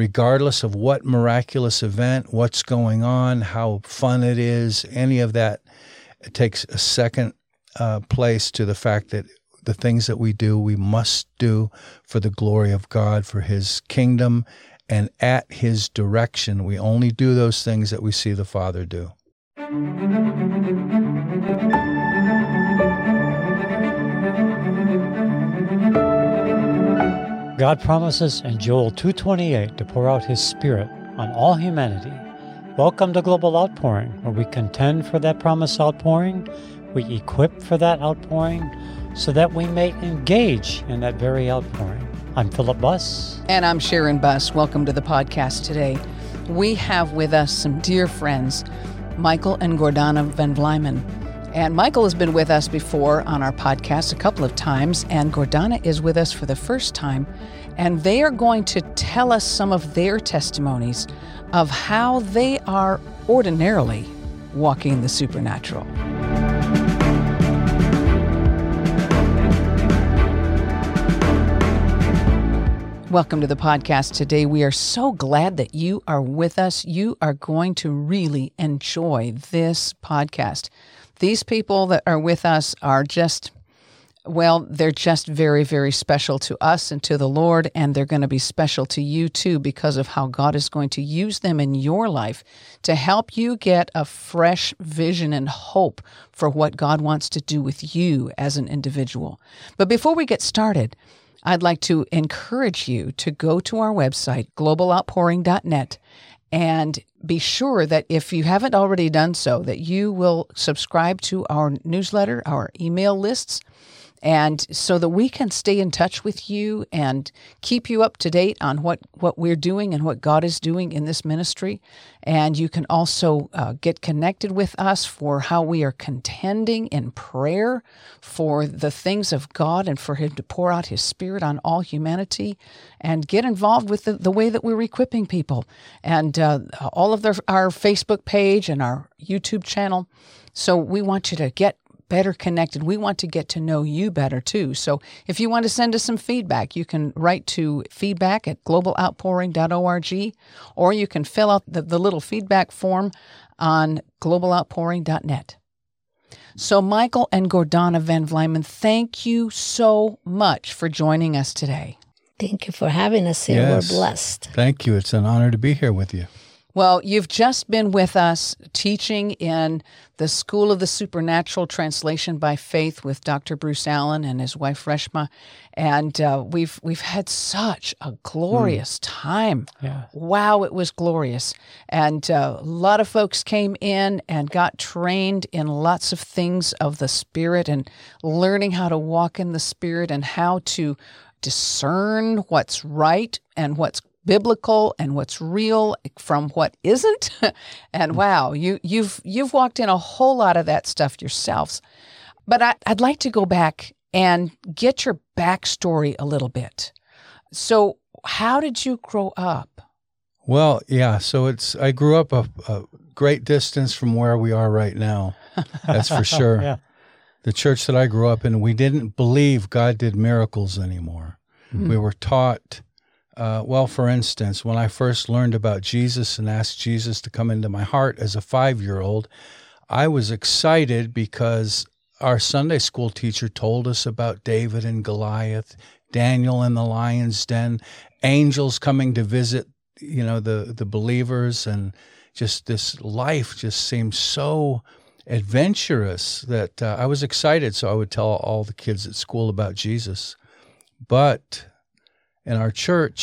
regardless of what miraculous event, what's going on, how fun it is, any of that, it takes a second place to the fact that the things that we do, we must do for the glory of God, for His kingdom, and at His direction. We only do those things that we see the Father do. God promises in Joel 2:28 to pour out His Spirit on all humanity. Welcome to Global Outpouring, where we contend for that promised outpouring, we equip for that outpouring, so that we may engage in that very outpouring. I'm Philip Buss. And I'm Sharon Buss. Welcome to the podcast today. We have with us some dear friends, Michael and Gordana Van Vlymen. And Michael has been with us before on our podcast a couple of times, and Gordana is with us for the first time. And they are going to tell us some of their testimonies of how they are ordinarily walking the supernatural. Welcome to the podcast today. We are so glad that you are with us. You are going to really enjoy this podcast. These people that are with us are just, well, they're just very, very special to us and to the Lord, and they're going to be special to you too because of how God is going to use them in your life to help you get a fresh vision and hope for what God wants to do with you as an individual. But before we get started, I'd like to encourage you to go to our website, globaloutpouring.net, and be sure that if you haven't already done so, that you will subscribe to our newsletter, our email lists, and so that we can stay in touch with you and keep you up to date on what we're doing and what God is doing in this ministry. And you can also get connected with us for how we are contending in prayer for the things of God and for Him to pour out His Spirit on all humanity, and get involved with the way that we're equipping people, and all of our Facebook page and our YouTube channel. So we want you to get better connected. We want to get to know you better too. So if you want to send us some feedback, you can write to feedback@globaloutpouring.org, or you can fill out the little feedback form on globaloutpouring.net. So Michael and Gordana Van Vlymen, thank you so much for joining us today. Thank you for having us here. Yes. We're blessed. Thank you. It's an honor to be here with you. Well, you've just been with us teaching in the School of the Supernatural Translation by Faith with Dr. Bruce Allen and his wife Reshma, and we've had such a glorious time. Yeah. Wow, it was glorious, and a lot of folks came in and got trained in lots of things of the Spirit and learning how to walk in the Spirit and how to discern what's right and what's biblical and what's real from what isn't. And wow, you've walked in a whole lot of that stuff yourselves. But I'd like to go back and get your backstory a little bit. So how did you grow up? Well, yeah, so I grew up a great distance from where we are right now. That's for sure. Yeah. The church that I grew up in, we didn't believe God did miracles anymore. Mm-hmm. We were taught... well, for instance, when I first learned about Jesus and asked Jesus to come into my heart as a 5-year-old, I was excited because our Sunday school teacher told us about David and Goliath, Daniel in the lion's den, angels coming to visit, you know, the believers, and just this life just seemed so adventurous that I was excited. So I would tell all the kids at school about Jesus. But... in our church,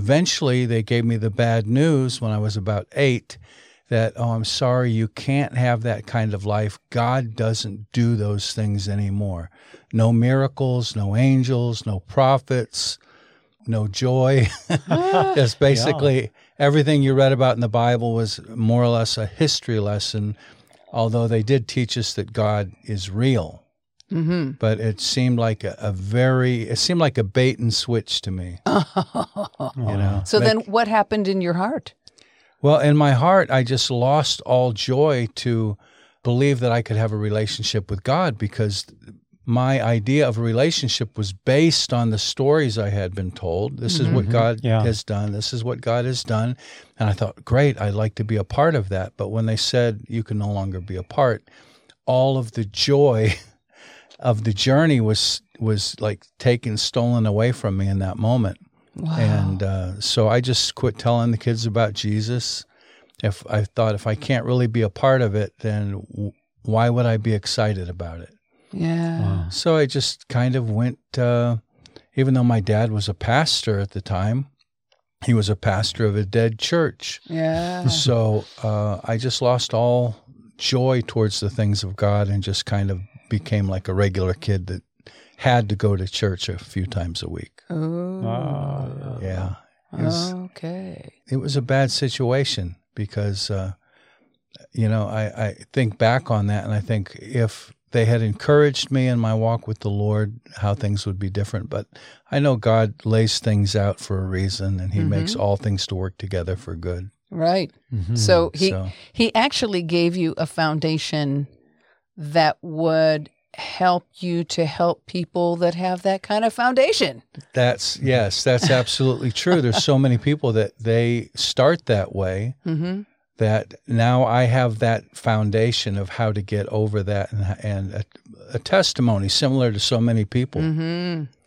eventually they gave me the bad news when I was about 8 that, oh, I'm sorry, you can't have that kind of life. God doesn't do those things anymore. No miracles, no angels, no prophets, no joy. That's basically everything you read about in the Bible was more or less a history lesson, although they did teach us that God is real. Mm-hmm. But it seemed like a bait and switch to me. So then what happened in your heart? Well, in my heart, I just lost all joy to believe that I could have a relationship with God because my idea of a relationship was based on the stories I had been told. This is what God has done. This is what God has done. And I thought, great, I'd like to be a part of that. But when they said, you can no longer be a part, all of the joy of the journey was like taken, stolen away from me in that moment. Wow. And so I just quit telling the kids about Jesus. If I thought, if I can't really be a part of it, then why would I be excited about it? Yeah. Wow. So I just kind of went, even though my dad was a pastor at the time, he was a pastor of a dead church. Yeah. So I just lost all joy towards the things of God and just kind of became like a regular kid that had to go to church a few times a week. Oh. Yeah. Okay. It was a bad situation because, you know, I think back on that and I think if they had encouraged me in my walk with the Lord, how things would be different. But I know God lays things out for a reason and he makes all things to work together for good. Right. So he actually gave you a foundation that would help you to help people that have that kind of foundation. That's absolutely true. There's so many people that they start that way that now I have that foundation of how to get over that and a testimony similar to so many people.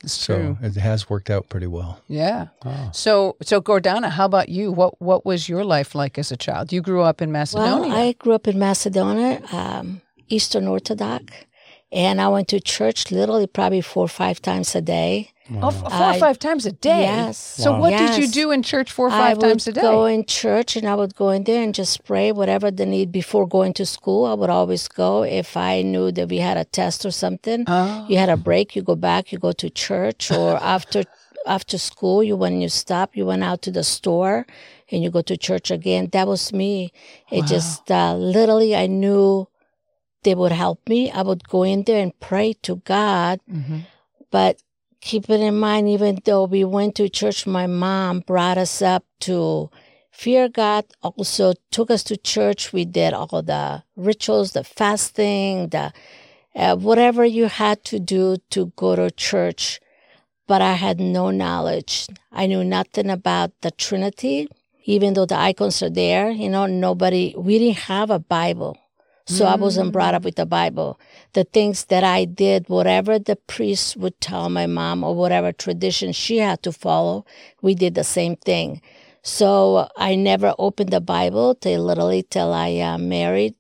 It's true. It has worked out pretty well. Yeah. Oh. So Gordana, how about you? What was your life like as a child? You grew up in Macedonia. Well, I grew up in Macedonia, Eastern Orthodox. And I went to church literally probably 4 or 5 times a day. Wow. Oh, 4 or 5 times a day? Yes. So wow. What did you do in church 4 or 5 times a day? I would go in church and I would go in there and just pray whatever the need. Before going to school, I would always go. If I knew that we had a test or something, you had a break, you go back, you go to church. Or after school, you went out to the store and you go to church again. That was me. It just literally I knew they would help me. I would go in there and pray to God. But keep it in mind, even though we went to church, my mom brought us up to fear God, also took us to church. We did all the rituals, the fasting, the whatever you had to do to go to church. But I had no knowledge. I knew nothing about the Trinity, even though the icons are there. You know, we didn't have a Bible. So I wasn't brought up with the Bible. The things that I did, whatever the priest would tell my mom or whatever tradition she had to follow, we did the same thing. So I never opened the Bible till I married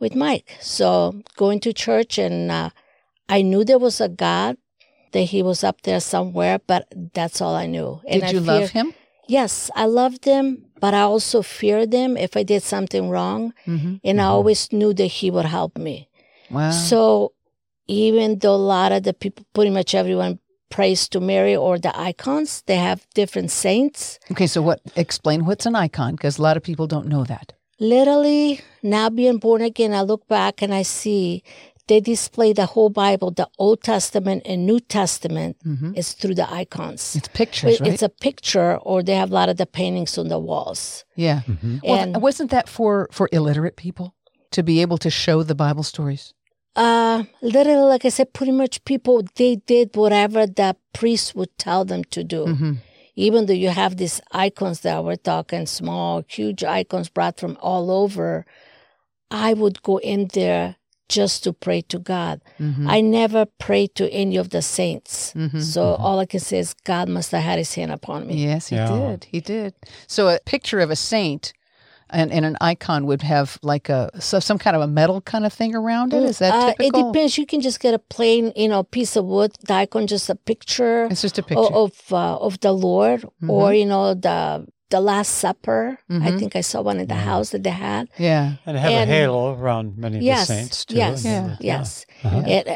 with Mike. So going to church and I knew there was a God, that he was up there somewhere, but that's all I knew. And did you love him? Yes, I loved him, but I also feared him if I did something wrong, and I always knew that he would help me. Wow. So even though a lot of the people, pretty much everyone prays to Mary or the icons, they have different saints. Okay, so explain what's an icon, because a lot of people don't know that. Literally, now being born again, I look back and I see they display the whole Bible, the Old Testament and New Testament, is through the icons. It's pictures, right? It's a picture, or they have a lot of the paintings on the walls. Yeah. Well, wasn't that for illiterate people to be able to show the Bible stories? Literally, like I said, pretty much people, they did whatever the priest would tell them to do. Even though you have these icons that we're talking, small, huge icons brought from all over, I would go in there just to pray to God. I never prayed to any of the saints. All I can say is God must have had his hand upon me. Yes, he did. He did. So a picture of a saint and an icon would have like some kind of a metal kind of thing around it? Is that typical? It depends. You can just get a plain piece of wood, the icon, just a picture. It's just a picture. Of the Lord or, the Last Supper. I think I saw one in the house that they had. Yeah. And have a halo around many of the saints, too. Yes.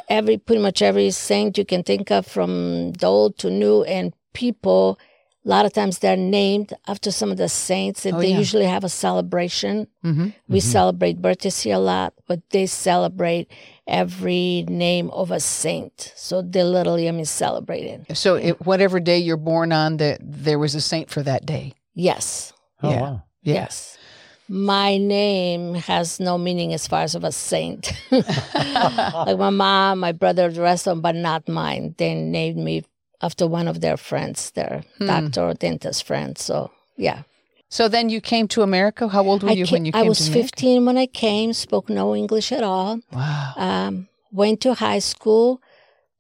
Pretty much every saint you can think of, from the old to new, and people, a lot of times they're named after some of the saints, and they usually have a celebration. We celebrate birthdays here a lot, but they celebrate every name of a saint. So they literally, celebrate it. So whatever day you're born on, there was a saint for that day. Yes. Oh, yeah. Wow. Yes. my name has no meaning as far as of a saint. Like my mom, my brother, the rest of them, but not mine. They named me after one of their friends, their doctor or dentist friend. So, yeah. So then you came to America. How old were you when you came to America? I was 15 when I came, spoke no English at all. Wow. Went to high school.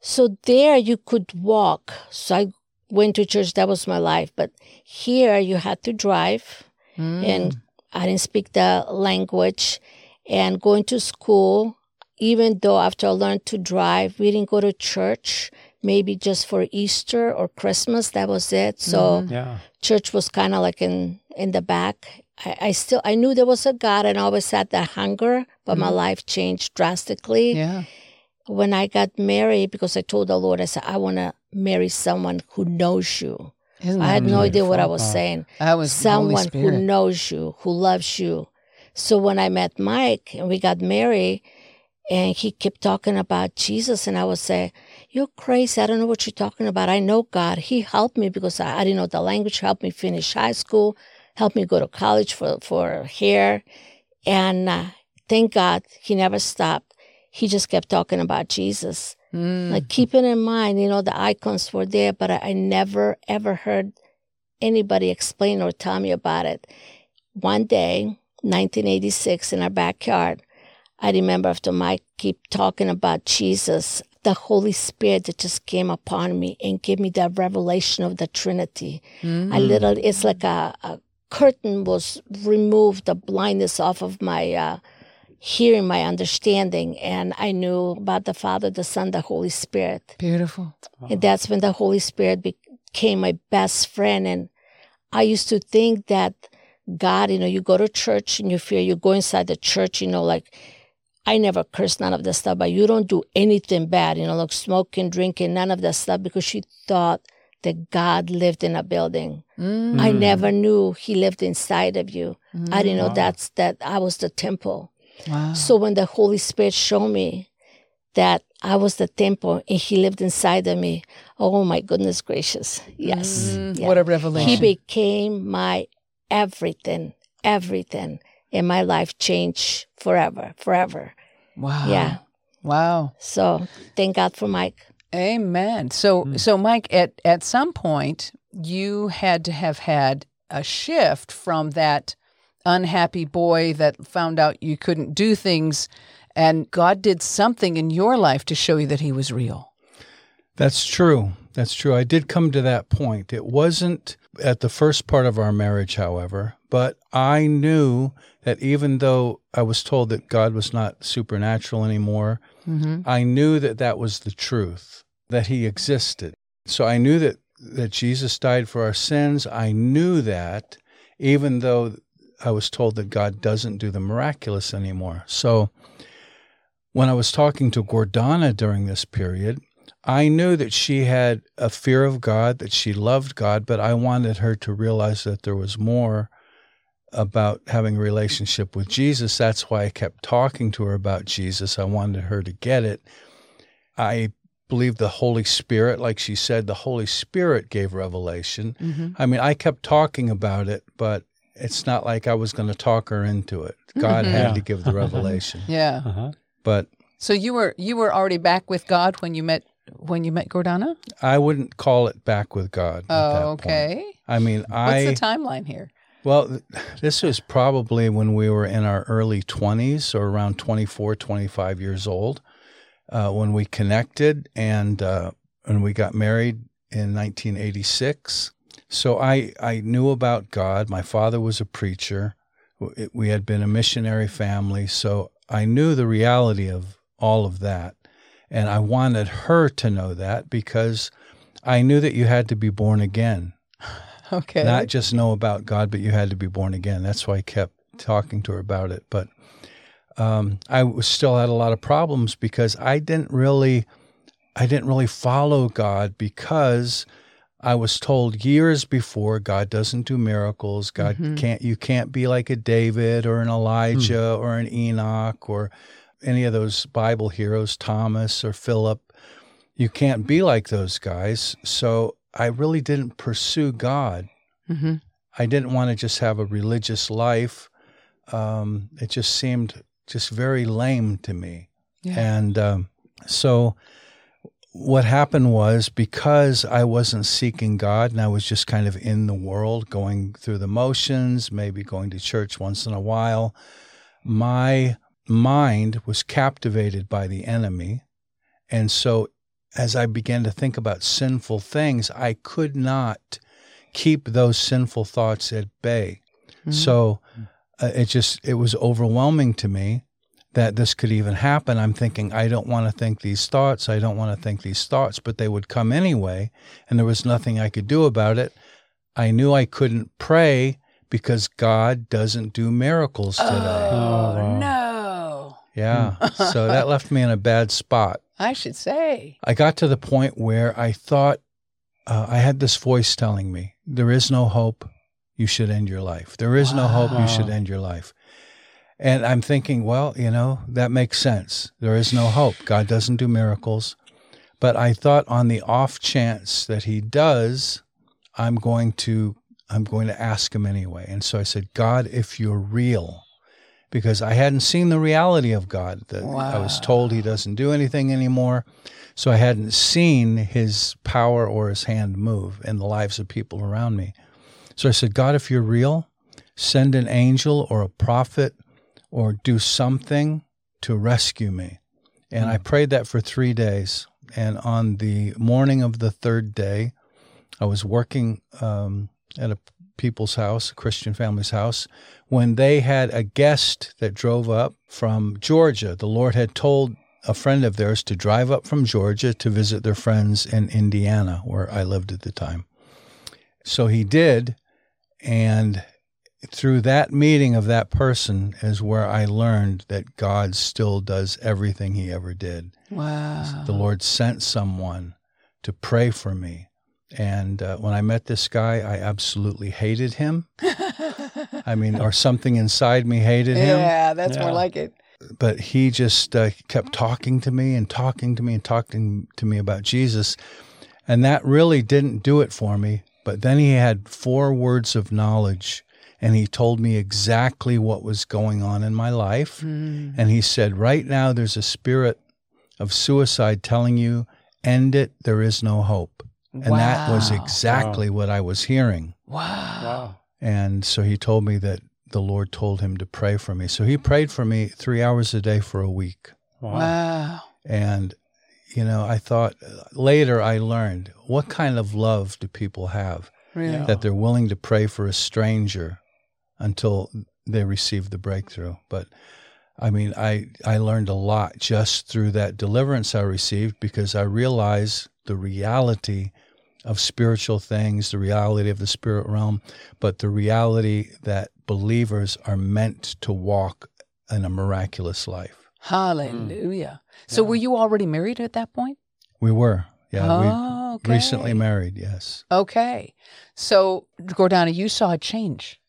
So there you could walk. So I went to church. That was my life. But here you had to drive. And I didn't speak the language. And going to school, even though after I learned to drive, we didn't go to church. Maybe just for Easter or Christmas, that was it. So church was kind of like in the back. I knew there was a God and I always had that hunger, but my life changed drastically. Yeah. When I got married, because I told the Lord, I said, I want to marry someone who knows you. I had no idea what I was saying. Someone who knows you, who loves you. So when I met Mike and we got married, and he kept talking about Jesus, and I would say, you're crazy. I don't know what you're talking about. I know God. He helped me because I didn't know the language, helped me finish high school, helped me go to college for hair. And thank God he never stopped. He just kept talking about Jesus. Like keeping in mind, you know, the icons were there, but I never, ever heard anybody explain or tell me about it. One day, 1986, in our backyard, I remember after Mike kept talking about Jesus, the Holy Spirit that just came upon me and gave me that revelation of the Trinity. I literally, it's like a curtain was removed, the blindness off of my hearing, my understanding, and I knew about the Father, the Son, the Holy Spirit. Beautiful. Wow. And that's when the Holy Spirit became my best friend. And I used to think that God, you know, you go to church and you fear, you go inside the church, you know, like, I never cursed, none of that stuff, but you don't do anything bad, you know, like smoking, drinking, none of that stuff, because she thought that God lived in a building. I never knew he lived inside of you. I didn't know that I was the temple. Wow. So when the Holy Spirit showed me that I was the temple and he lived inside of me, oh my goodness gracious, yes. Yeah. What a revelation. He became my everything. And my life changed forever. Wow. Yeah. Wow. So thank God for Mike. Amen. So Mike, at some point, you had to have had a shift from that unhappy boy that found out you couldn't do things, and God did something in your life to show you that he was real. That's true. I did come to that point. It wasn't at the first part of our marriage, however, but I knew that even though I was told that God was not supernatural anymore, I knew that was the truth, that he existed. So I knew that Jesus died for our sins. I knew that, even though I was told that God doesn't do the miraculous anymore. So when I was talking to Gordana during this period, I knew that she had a fear of God, that she loved God, but I wanted her to realize that there was more about having a relationship with Jesus. That's why I kept talking to her about Jesus. I wanted her to get it. I believe the Holy Spirit, like she said, the Holy Spirit gave revelation. I mean, I kept talking about it, but it's not like I was going to talk her into it. God had to give the revelation. But so you were already back with God when you met. When you met Gordana? I wouldn't call it back with God at that okay. point. I mean, What's the timeline here? Well, this was probably when we were in our early 20s, or around 24, 25 years old, when we connected and we got married in 1986. So I knew about God. My father was a preacher. We had been a missionary family, so I knew the reality of all of that. And I wanted her to know that, because I knew that you had to be born again. Okay. Not just know about God, but you had to be born again. That's why I kept talking to her about it. But I still had a lot of problems, because I didn't really follow God, because I was told years before, God doesn't do miracles. God you can't be like a David or an Elijah or an Enoch or any of those Bible heroes, Thomas or Philip. You can't be like those guys. So I really didn't pursue God. I didn't want to just have a religious life. It just seemed just very lame to me. Yeah. And so what happened was, because I wasn't seeking God and I was just kind of in the world, going through the motions, maybe going to church once in a while, my mind was captivated by the enemy. And so as I began to think about sinful things, I could not keep those sinful thoughts at bay. Mm-hmm. So it was overwhelming to me that this could even happen. I'm thinking, I don't want to think these thoughts. I don't want to think these thoughts, but they would come anyway, and there was nothing I could do about it. I knew I couldn't pray because God doesn't do miracles today. Oh, no. Yeah. So that left me in a bad spot, I should say. I got to the point where I thought, I had this voice telling me, there is no hope, you should end your life. There is no hope, you should end your life. And I'm thinking, well, you know, that makes sense. There is no hope. God doesn't do miracles. But I thought, on the off chance that he does, I'm going to ask him anyway. And so I said, God, if you're real, because I hadn't seen the reality of God. I was told he doesn't do anything anymore. So I hadn't seen his power or his hand move in the lives of people around me. So I said, God, if you're real, send an angel or a prophet or do something to rescue me. And I prayed that for 3 days. And on the morning of the third day, I was working at a people's house, a Christian family's house, when they had a guest that drove up from Georgia. The Lord had told a friend of theirs to drive up from Georgia to visit their friends in Indiana, where I lived at the time. So he did, and through that meeting of that person is where I learned that God still does everything he ever did. Wow. The Lord sent someone to pray for me. And when I met this guy, I absolutely hated him. I mean, or something inside me hated him. Yeah, that's more like it. But he just kept talking to me and talking to me and talking to me about Jesus. And that really didn't do it for me. But then he had 4 words of knowledge, and he told me exactly what was going on in my life. Mm. And he said, right now there's a spirit of suicide telling you, end it, there is no hope. And that was exactly what I was hearing. Wow. And so he told me that the Lord told him to pray for me. So he prayed for me 3 hours a day for a week. Wow. And, you know, I thought, later I learned, what kind of love do people have? Really? That they're willing to pray for a stranger until they receive the breakthrough. But I mean, I learned a lot just through that deliverance I received, because I realized the reality of spiritual things, the reality of the spirit realm, but the reality that believers are meant to walk in a miraculous life. Hallelujah. Mm. So were you already married at that point? We were. Yeah, we recently married, yes. Okay. So, Gordana, you saw a change.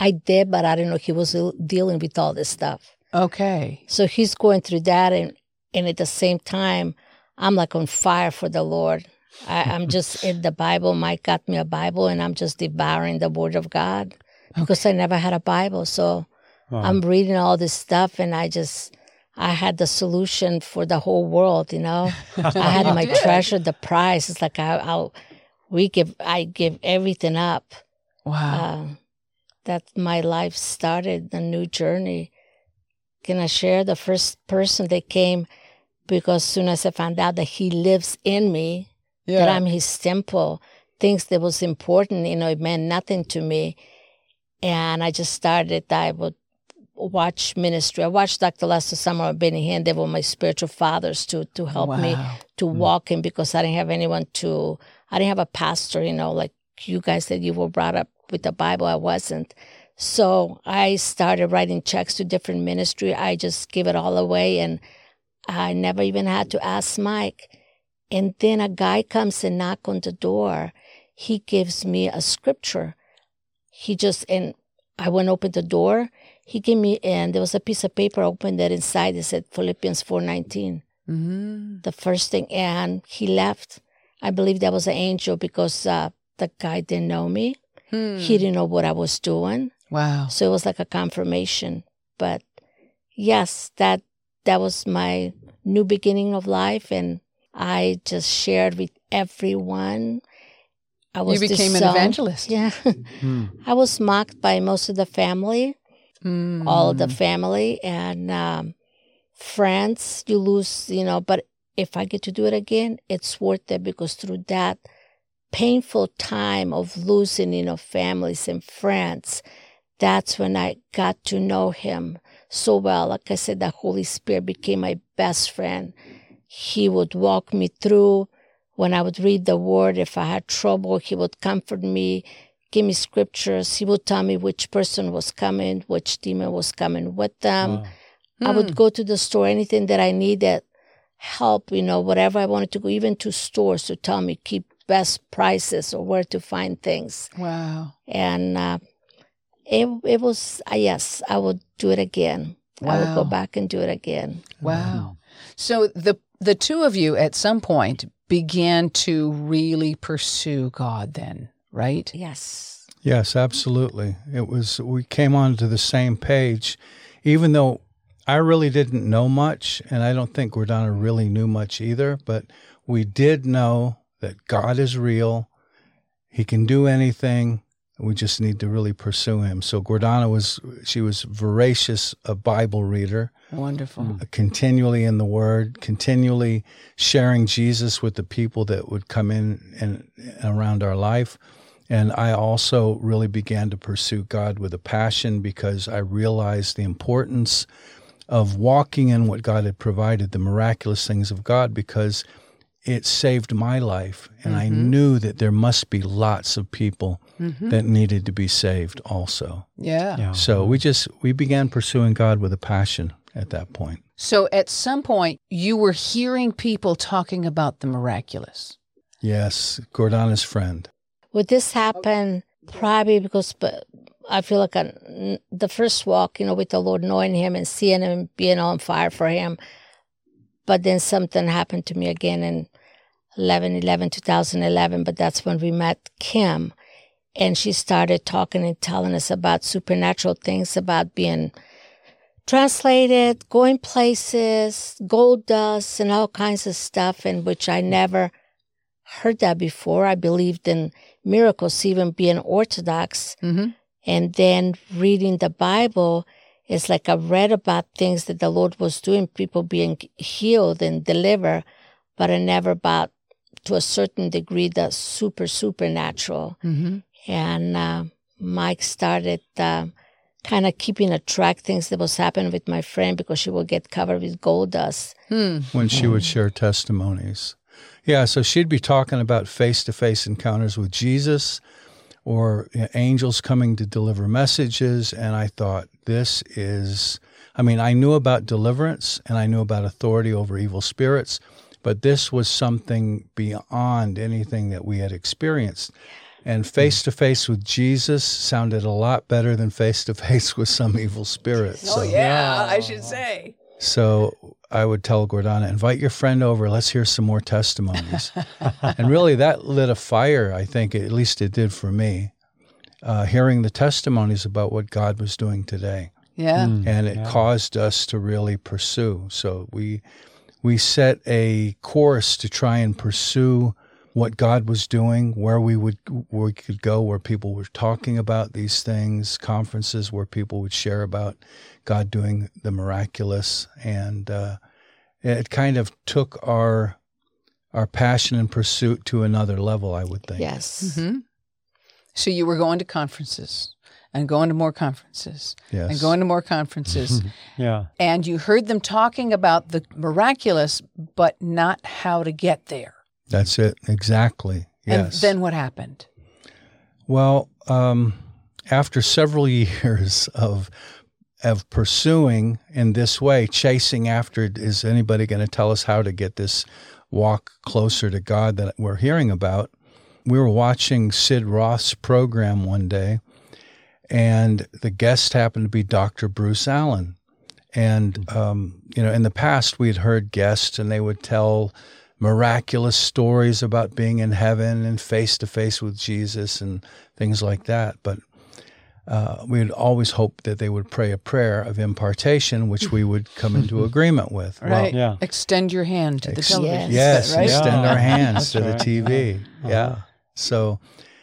I did, but I didn't know he was dealing with all this stuff. Okay. So he's going through that, and at the same time, I'm like on fire for the Lord. I'm just in the Bible. Mike got me a Bible, and I'm just devouring the Word of God because I never had a Bible. So I'm reading all this stuff, and I had the solution for the whole world, you know. I had my treasure, the prize. It's like I give everything up. Wow. That my life started a new journey. Can I share the first person that came? Because soon as I found out that he lives in me, that I'm his temple, things that was important, you know, it meant nothing to me. And I just started, I would watch ministry. I watched Dr. Lester Sumner and Benny Hinn. They were my spiritual fathers to help me to walk in, because I didn't have anyone I didn't have a pastor, you know, like you guys said, you were brought up with the Bible. I wasn't. So I started writing checks to different ministry. I just give it all away, and I never even had to ask Mike. And then a guy comes and knocks on the door. He gives me a scripture. And I went open the door. He gave me, and there was a piece of paper open that inside. It said Philippians 4:19. Mm-hmm. The first thing. And he left. I believe that was an angel, because the guy didn't know me. Hmm. He didn't know what I was doing. Wow. So it was like a confirmation. But yes, that was my new beginning of life, and I just shared with everyone. I was an evangelist. Yeah. Mm. I was mocked by most of the family, all of the family, and friends. You lose, but if I get to do it again, it's worth it, because through that painful time of losing, families and friends, that's when I got to know him so well. Like I said, the Holy Spirit became my best friend. He would walk me through. When I would read the Word, if I had trouble, he would comfort me, give me scriptures. He would tell me which person was coming, which demon was coming with them. Wow. I would go to the store, anything that I needed, help, whatever I wanted to go, even to stores to tell me keep best prices or where to find things. Wow. And it was, yes, I would do it again. Wow. I would go back and do it again. Wow. So the two of you at some point began to really pursue God then, right? Yes. Yes, absolutely. It was, we came onto the same page, even though I really didn't know much, and I don't think Gordana really knew much either, but we did know that God is real. He can do anything. We just need to really pursue him. So Gordana was voracious, a Bible reader. Wonderful. Continually in the Word, continually sharing Jesus with the people that would come in and around our life. And I also really began to pursue God with a passion, because I realized the importance of walking in what God had provided, the miraculous things of God, because it saved my life, and I knew that there must be lots of people that needed to be saved also. Yeah. So we began pursuing God with a passion at that point. So at some point, you were hearing people talking about the miraculous. Yes, Gordana's friend. Would this happen probably because I feel like the first walk, with the Lord, knowing him and seeing him, being on fire for him. But then something happened to me again in 2011, but that's when we met Kim. And she started talking and telling us about supernatural things, about being translated, going places, gold dust, and all kinds of stuff, in which I never heard that before. I believed in miracles, even being Orthodox. Mm-hmm. And then reading the Bible, it's like I read about things that the Lord was doing, people being healed and delivered, but I never about, to a certain degree, the supernatural. Mm-hmm. And Mike started kind of keeping a track things that was happening with my friend, because she would get covered with gold dust. When she would share testimonies. Yeah, so she'd be talking about face-to-face encounters with Jesus, or angels coming to deliver messages. And I thought, I knew about deliverance and I knew about authority over evil spirits, but this was something beyond anything that we had experienced. And face-to-face with Jesus sounded a lot better than face-to-face with some evil spirit. So, I should say. So I would tell Gordana, invite your friend over. Let's hear some more testimonies. And really that lit a fire, I think, at least it did for me, hearing the testimonies about what God was doing today. Yeah. And it caused us to really pursue. So we set a course to try and pursue what God was doing, where we could go, where people were talking about these things, conferences where people would share about God doing the miraculous. And it kind of took our passion and pursuit to another level, I would think. Yes. Mm-hmm. So you were going to conferences and going to more conferences and going to more conferences. Yeah. And you heard them talking about the miraculous, but not how to get there. That's it. Exactly. Yes. And then what happened? Well, after several years of pursuing in this way, chasing after, is anybody going to tell us how to get this walk closer to God that we're hearing about? We were watching Sid Roth's program one day, and the guest happened to be Dr. Bruce Allen. And, in the past, we had heard guests, and they would tell miraculous stories about being in heaven and face-to-face with Jesus and things like that. But we would always hope that they would pray a prayer of impartation, which we would come into agreement with. Right. Well, yeah. Extend your hand to the television. Yes, right? Extend our hands to the TV. Yeah. Yeah. So,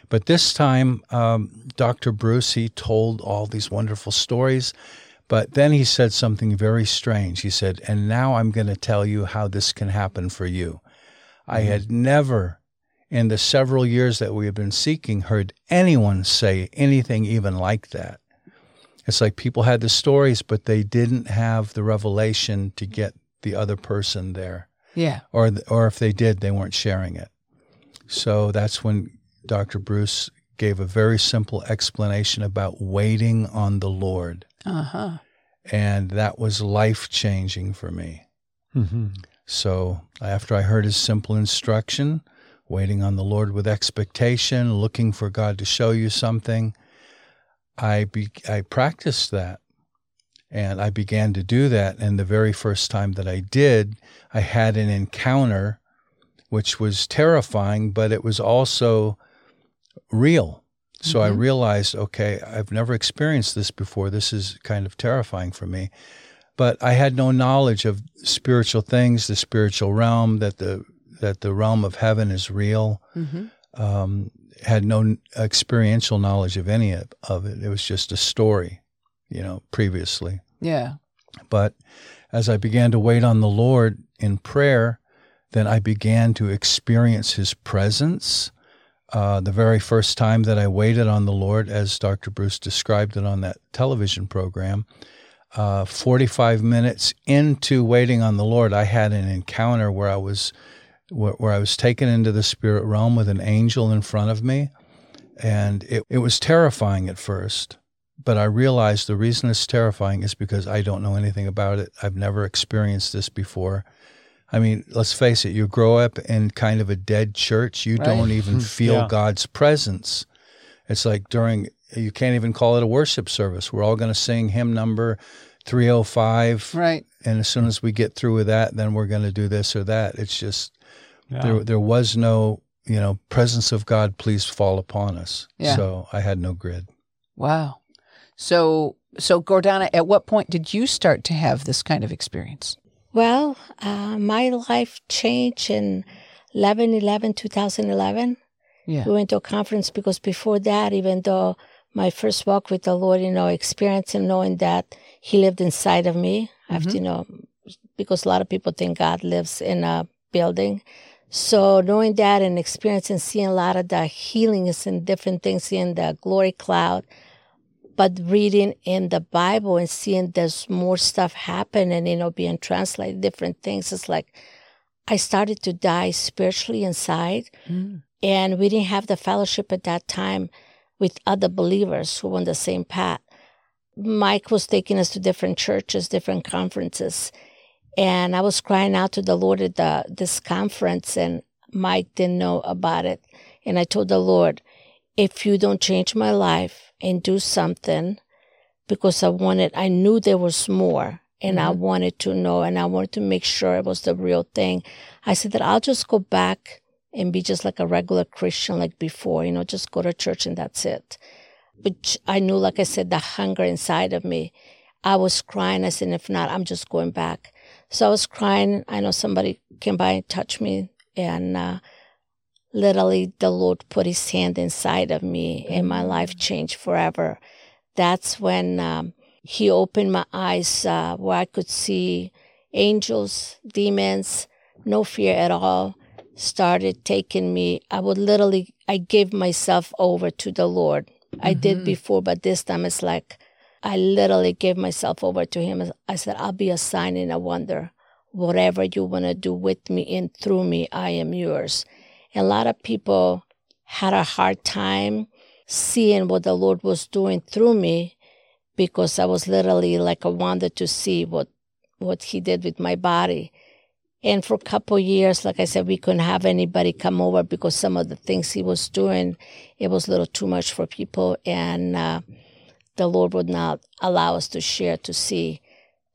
but this time, Dr. Bruce, he told all these wonderful stories, but then he said something very strange. He said, and now I'm going to tell you how this can happen for you. Mm-hmm. I had never, in the several years that we have been seeking, heard anyone say anything even like that. It's like people had the stories, but they didn't have the revelation to get the other person there. Yeah. Or if they did, they weren't sharing it. So that's when Dr. Bruce gave a very simple explanation about waiting on the Lord. Uh-huh. And that was life-changing for me. Mm-hmm. So after I heard his simple instruction, waiting on the Lord with expectation, looking for God to show you something, I practiced that, and I began to do that. And the very first time that I did, I had an encounter, which was terrifying, but it was also real. So mm-hmm. I realized, okay, I've never experienced this before. This is kind of terrifying for me. But I had no knowledge of spiritual things, the spiritual realm, that the realm of heaven is real, mm-hmm. Had no experiential knowledge of any of it. It was just a story, previously. Yeah. But as I began to wait on the Lord in prayer, then I began to experience his presence. The very first time that I waited on the Lord, as Dr. Bruce described it on that television program, 45 minutes into waiting on the Lord, I had an encounter where I was taken into the spirit realm with an angel in front of me. And it was terrifying at first, but I realized the reason it's terrifying is because I don't know anything about it. I've never experienced this before. I mean, let's face it, you grow up in kind of a dead church. You don't even feel God's presence. It's like you can't even call it a worship service. We're all going to sing hymn number 305. Right. And as soon as we get through with that, then we're going to do this or that. It's just... Yeah. There was no, presence of God, please fall upon us. Yeah. So I had no grid. Wow. So Gordana, at what point did you start to have this kind of experience? Well, my life changed in 2011. Yeah. We went to a conference, because before that, even though my first walk with the Lord, experience and knowing that he lived inside of me, mm-hmm. after, because a lot of people think God lives in a building. So knowing that and experiencing, seeing a lot of the healings and different things, seeing the glory cloud, but reading in the Bible and seeing there's more stuff happen and, being translated, different things. It's like I started to die spiritually inside, and we didn't have the fellowship at that time with other believers who were on the same path. Mike was taking us to different churches, different conferences, and I was crying out to the Lord at this conference, and Mike didn't know about it. And I told the Lord, if you don't change my life and do something, because I knew there was more, and I wanted to know, and I wanted to make sure it was the real thing. I said that I'll just go back and be just like a regular Christian like before, just go to church and that's it. But I knew, like I said, the hunger inside of me. I was crying. I said, if not, I'm just going back. So I was crying. I know somebody came by and touched me, and literally the Lord put his hand inside of me, and my life changed forever. That's when he opened my eyes where I could see angels, demons, no fear at all, started taking me. I gave myself over to the Lord. Mm-hmm. I did before, but this time it's like, I literally gave myself over to him. I said, I'll be a sign and a wonder. Whatever you want to do with me and through me, I am yours. And a lot of people had a hard time seeing what the Lord was doing through me, because I was literally like a wonder to see what he did with my body. And for a couple of years, like I said, we couldn't have anybody come over because some of the things he was doing, it was a little too much for people. And... the Lord would not allow us to share, to see.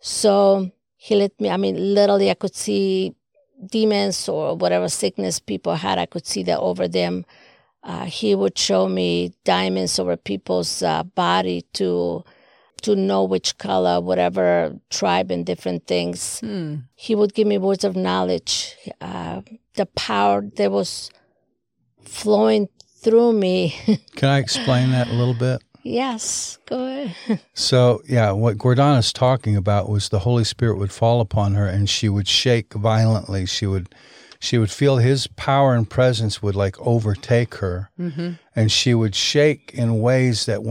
So he let me, literally I could see demons or whatever sickness people had. I could see that over them. He would show me diamonds over people's body to know which color, whatever tribe and different things. He would give me words of knowledge. The power that was flowing through me. Can I explain that a little bit? Yes, go ahead. So, yeah, what Gordana's talking about was the Holy Spirit would fall upon her and she would shake violently. She would feel his power and presence would like overtake her, and she would shake in ways that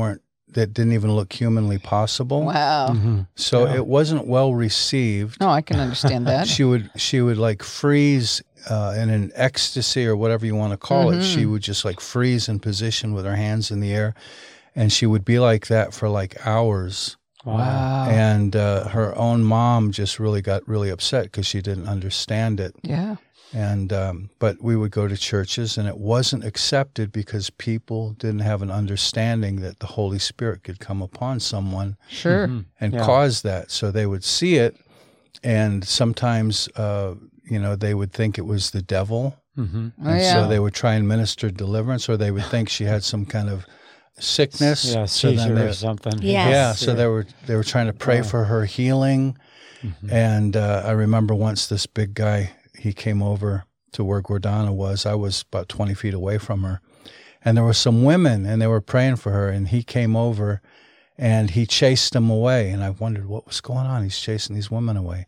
didn't even look humanly possible. Wow. So it wasn't well received. No, I can understand that. She would like freeze in an ecstasy or whatever you want to call it. She would just like freeze in position with her hands in the air, and she would be like that for like hours. Wow. And her own mom just really got really upset because she didn't understand it. Yeah. And but we would go to churches, and it wasn't accepted because people didn't have an understanding that the Holy Spirit could come upon someone and cause that. So they would see it, and sometimes they would think it was the devil, so they would try and minister deliverance, or they would think she had some kind of sickness, seizure or something. So they were trying to pray for her healing, and I remember once this big guy. He came over to where Gordana was. I was about 20 feet away from her. And there were some women, and they were praying for her. And he came over, and he chased them away. And I wondered, what was going on? He's chasing these women away.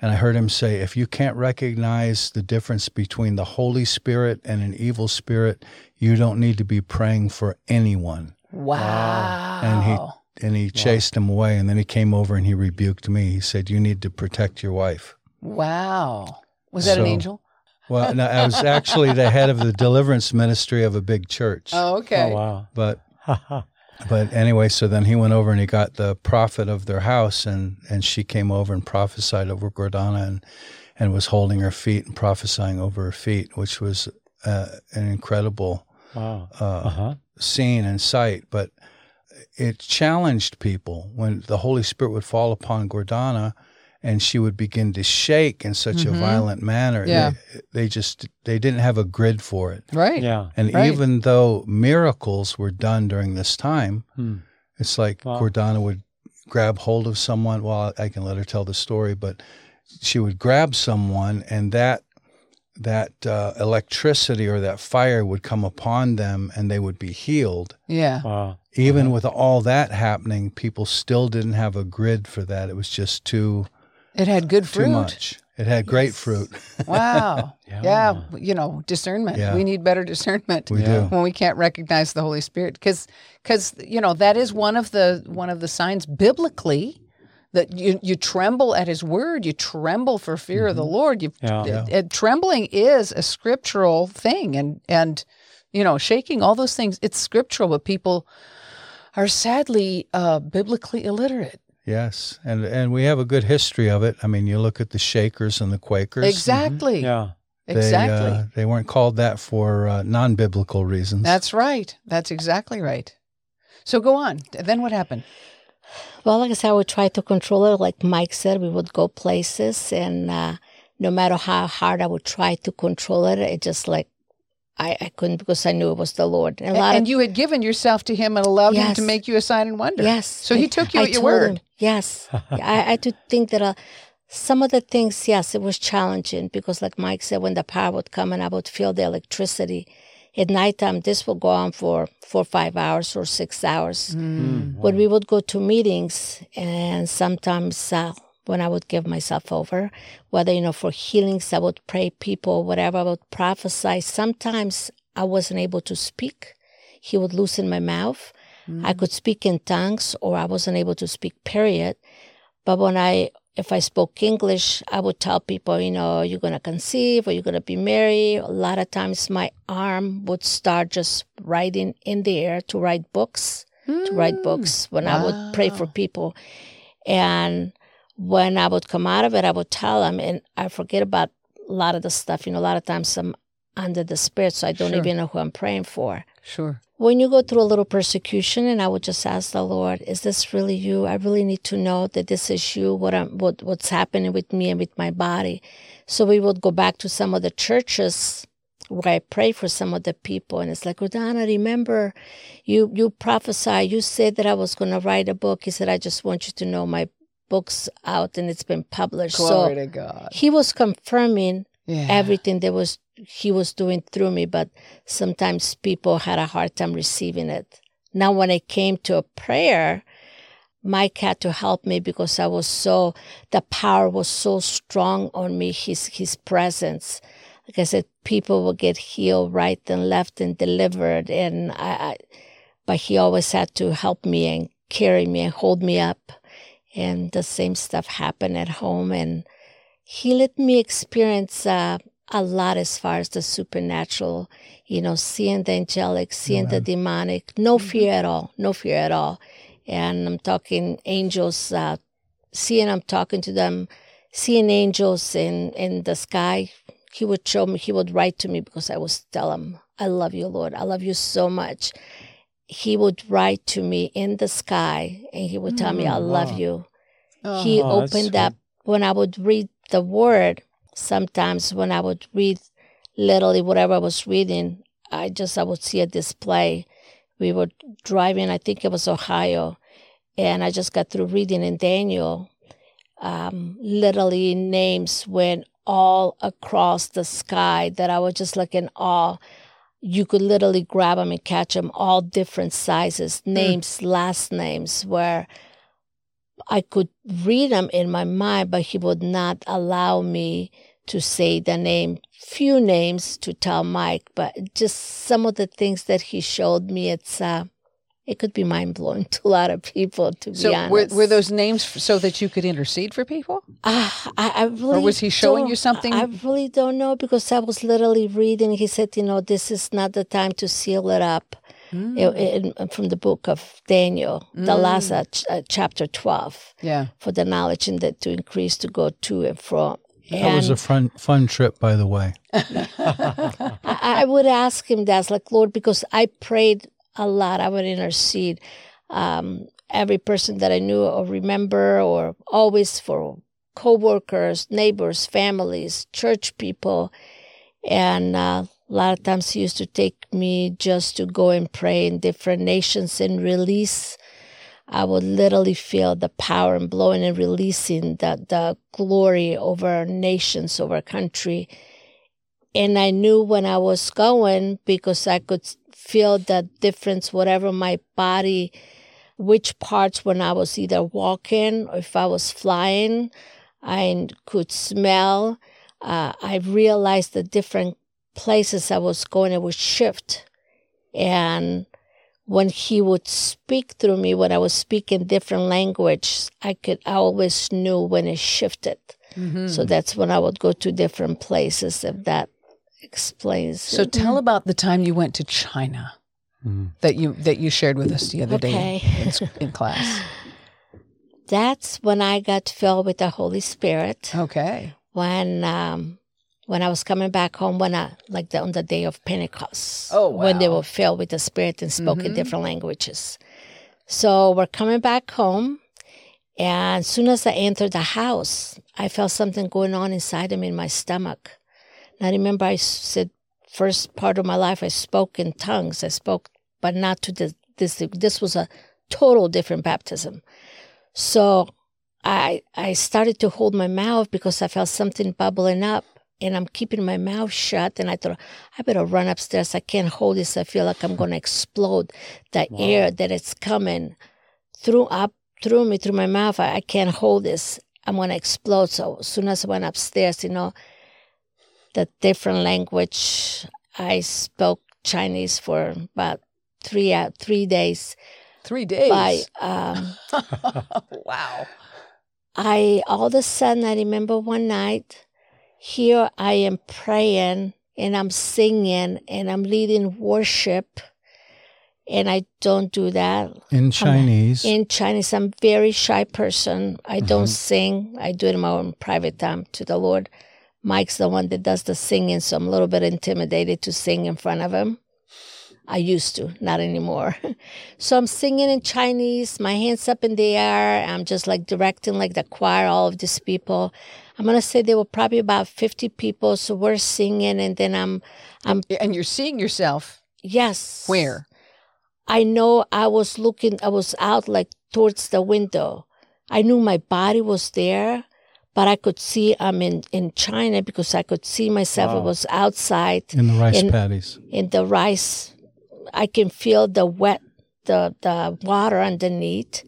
And I heard him say, if you can't recognize the difference between the Holy Spirit and an evil spirit, you don't need to be praying for anyone. Wow. And he chased them away. And then he came over, and he rebuked me. He said, you need to protect your wife. Wow. Was that an angel? Well, no, I was actually the head of the deliverance ministry of a big church. Oh, okay. Oh, wow. But anyway, so then he went over and he got the prophet of their house, and she came over and prophesied over Gordana and was holding her feet and prophesying over her feet, which was an incredible scene and sight. But it challenged people when the Holy Spirit would fall upon Gordana, and she would begin to shake in such a violent manner. Yeah. They didn't have a grid for it. Right. Yeah. And even though miracles were done during this time, it's like Gordana would grab hold of someone. Well, I can let her tell the story, but she would grab someone, and that electricity or that fire would come upon them, and they would be healed. Yeah. Wow. Even with all that happening, people still didn't have a grid for that. It was just too... It had good fruit. Too much. It had great fruit. Wow. Yeah. Discernment. Yeah. We need better discernment. We do. When we can't recognize the Holy Spirit. Because that is one of the signs biblically that you tremble at His Word. You tremble for fear of the Lord. Trembling is a scriptural thing. And shaking, all those things, it's scriptural. But people are sadly biblically illiterate. Yes, and we have a good history of it. I mean, you look at the Shakers and the Quakers. Exactly. Yeah. Exactly. They weren't called that for non-biblical reasons. That's right. That's exactly right. So go on. Then what happened? Well, like I said, I would try to control it. Like Mike said, we would go places, and no matter how hard I would try to control it, it just like, I couldn't, because I knew it was the Lord. And you had given yourself to Him and allowed Him to make you a sign and wonder. Yes. So He took you at your word. Him, yes. I do think that some of the things, yes, it was challenging because, like Mike said, when the power would come and I would feel the electricity, at nighttime this would go on for 4 or 5 hours or 6 hours. When we would go to meetings, and sometimes when I would give myself over, whether, for healings, I would pray people, whatever, I would prophesy. Sometimes I wasn't able to speak. He would loosen my mouth. I could speak in tongues, or I wasn't able to speak, period. But if I spoke English, I would tell people, you're going to conceive, or you're going to be married. A lot of times my arm would start just writing in the air to write books when I would pray for people. And when I would come out of it, I would tell them, and I forget about a lot of the stuff. A lot of times I'm under the Spirit, so I don't even know who I'm praying for. Sure. When you go through a little persecution, and I would just ask the Lord, is this really you? I really need to know that this is you, what's happening with me and with my body. So we would go back to some of the churches where I pray for some of the people, and it's like, Gordana, remember, you prophesied, you said that I was going to write a book. He said, I just want you to know my book's out and it's been published. Glory to God. He was confirming everything that he was doing through me, but sometimes people had a hard time receiving it. Now when it came to a prayer, Mike had to help me because I was so, the power was so strong on me, his presence. Like I said, people would get healed right and left and delivered, and but he always had to help me and carry me and hold me up. And the same stuff happened at home, and he let me experience a lot as far as the supernatural, seeing the angelic, seeing the demonic, no fear at all. And I'm talking angels, seeing angels in the sky. He would show me, he would write to me, because I would tell him, I love you, Lord. I love you so much. He would write to me in the sky, and he would tell me, I love you. Oh, he opened up, when I would read the word, sometimes when I would read literally whatever I was reading, I would see a display. We were driving, I think it was Ohio, and I just got through reading in Daniel, literally names went all across the sky that I was just like in awe. You could literally grab them and catch them, all different sizes, names, last names, where I could read them in my mind, but he would not allow me to say the name, few names to tell Mike, but just some of the things that he showed me, it could be mind-blowing to a lot of people, to be honest. So were those names so that you could intercede for people? I really, or was he showing you something? I really don't know, because I was literally reading. He said, this is not the time to seal it up. From the book of Daniel, the last chapter 12, for the knowledge and that to increase, to go to and from. That was a fun trip, by the way. I would ask him that, like, Lord, because I prayed a lot. I would intercede. Every person that I knew or remember, or always for coworkers, neighbors, families, church people. And a lot of times he used to take me just to go and pray in different nations and release. I would literally feel the power and blowing and releasing the glory over nations, over country. And I knew when I was going, because I could feel the difference, whatever my body, which parts, when I was either walking or if I was flying, I could smell. I realized the different places I was going, it would shift. And when he would speak through me, when I was speaking different language, I always knew when it shifted. Mm-hmm. So that's when I would go to different places, if that explains. So tell about the time you went to China that you shared with us the other day in class. That's when I got filled with the Holy Spirit. Okay. When I was coming back home, on the day of Pentecost, when they were filled with the Spirit and spoke in different languages. So we're coming back home, and as soon as I entered the house, I felt something going on inside of me, in my stomach. And I remember I said, first part of my life, I spoke in tongues. I spoke, but not to this. This was a total different baptism. So I started to hold my mouth because I felt something bubbling up. And I'm keeping my mouth shut, and I thought, I better run upstairs. I can't hold this. I feel like I'm going to explode. The air that it's coming through me, through my mouth, I can't hold this. I'm going to explode. So as soon as I went upstairs, the different language, I spoke Chinese for about three days. 3 days? Wow. All of a sudden, I remember one night, here I am praying, and I'm singing, and I'm leading worship, and I don't do that. In Chinese. I'm a very shy person. I don't sing. I do it in my own private time to the Lord. Mike's the one that does the singing, so I'm a little bit intimidated to sing in front of him. I used to, not anymore. So I'm singing in Chinese, my hands up in the air. I'm just like directing like the choir, all of these people. I'm going to say there were probably about 50 people. So we're singing, and then And you're seeing yourself? Yes. Where? I know I was out like towards the window. I knew my body was there, but I could see I'm in China because I could see myself. Wow. I was outside. In the rice paddies. In the rice. I can feel the wet, the water underneath,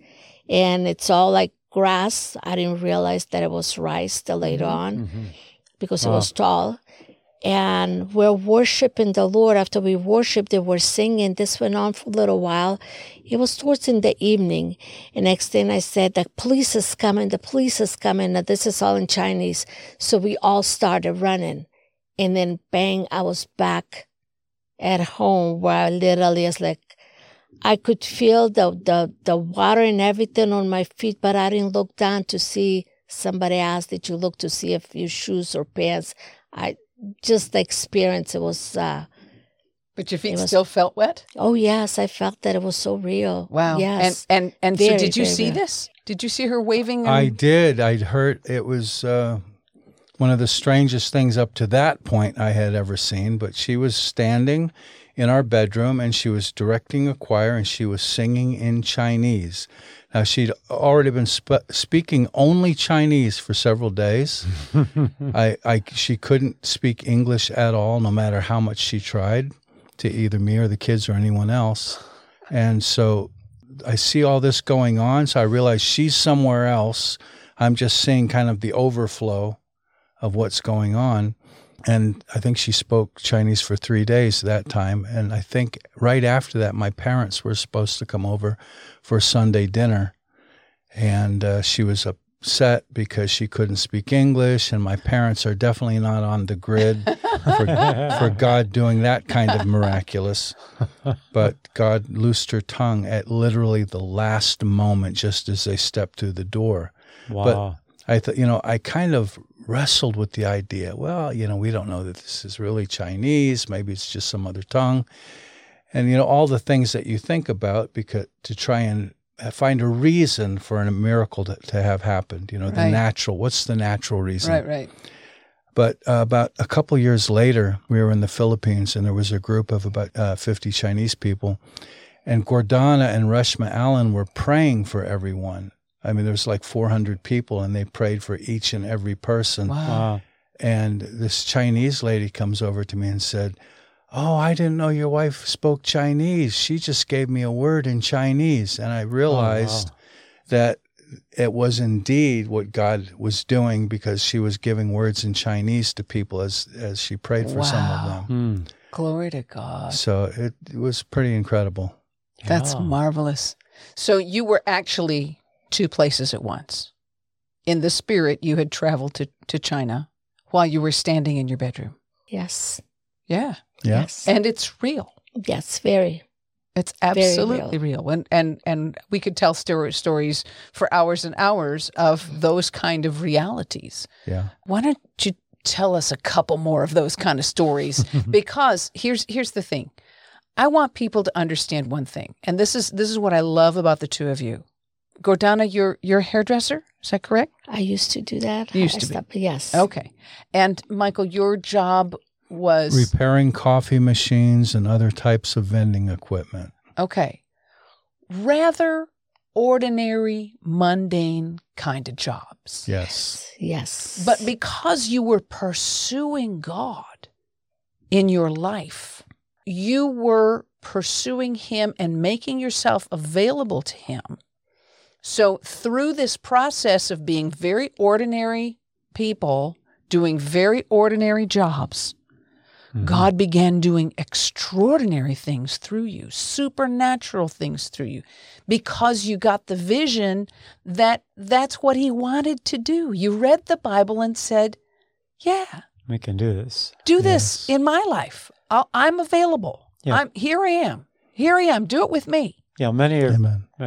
and it's all like grass. I didn't realize that it was rice till later on because it was tall. And we're worshiping the Lord. After we worshiped, they were singing. This went on for a little while. It was towards in the evening. And next thing I said, the police is coming, the police is coming. Now, this is all in Chinese. So we all started running. And then, bang, I was back at home where I literally was like, I could feel the water and everything on my feet, but I didn't look down to see. Somebody asked, did you look to see if your shoes or pants? Just the experience, it was... But your feet still felt wet? Oh, yes. I felt that it was so real. Wow. Yes. And very, so did you see this? Did you see her waving? I did. I'd heard it was one of the strangest things up to that point I had ever seen, but she was standing in our bedroom, and she was directing a choir, and she was singing in Chinese. Now, she'd already been speaking only Chinese for several days. She couldn't speak English at all, no matter how much she tried, to either me or the kids or anyone else. And so I see all this going on, so I realize she's somewhere else. I'm just seeing kind of the overflow of what's going on. And I think she spoke Chinese for 3 days that time. And I think right after that, my parents were supposed to come over for Sunday dinner. And she was upset because she couldn't speak English. And my parents are definitely not on the grid for God doing that kind of miraculous. But God loosed her tongue at literally the last moment, just as they stepped through the door. Wow. But I thought, I kind of wrestled with the idea, we don't know that this is really Chinese. Maybe it's just some other tongue. And, all the things that you think about because to try and find a reason for a miracle to have happened, right. What's the natural reason? Right. But about a couple years later, we were in the Philippines, and there was a group of about 50 Chinese people. And Gordana and Reshma Allen were praying for everyone. I mean, there was like 400 people, and they prayed for each and every person. Wow. And this Chinese lady comes over to me and said, "Oh, I didn't know your wife spoke Chinese. She just gave me a word in Chinese." And I realized that it was indeed what God was doing, because she was giving words in Chinese to people as she prayed for some of them. Mm. Glory to God. So it was pretty incredible. That's marvelous. So you were actually... two places at once. In the spirit, you had traveled to China while you were standing in your bedroom. Yes. Yeah. Yes. And it's real. Yes, very. It's absolutely real. And we could tell stories for hours and hours of those kind of realities. Yeah. Why don't you tell us a couple more of those kind of stories? Because here's the thing. I want people to understand one thing. And this is what I love about the two of you. Gordana, you're a hairdresser, is that correct? I used to do that. Yes. Okay. And Michael, your job was? Repairing coffee machines and other types of vending equipment. Okay. Rather ordinary, mundane kind of jobs. Yes. But because you were pursuing God in your life, you were pursuing Him and making yourself available to Him. So through this process of being very ordinary people, doing very ordinary jobs, God began doing extraordinary things through you, supernatural things through you, because you got the vision that that's what He wanted to do. You read the Bible and said, we can do this. Do this in my life. I'm available. Yeah. Here I am. Do it with me. Yeah, many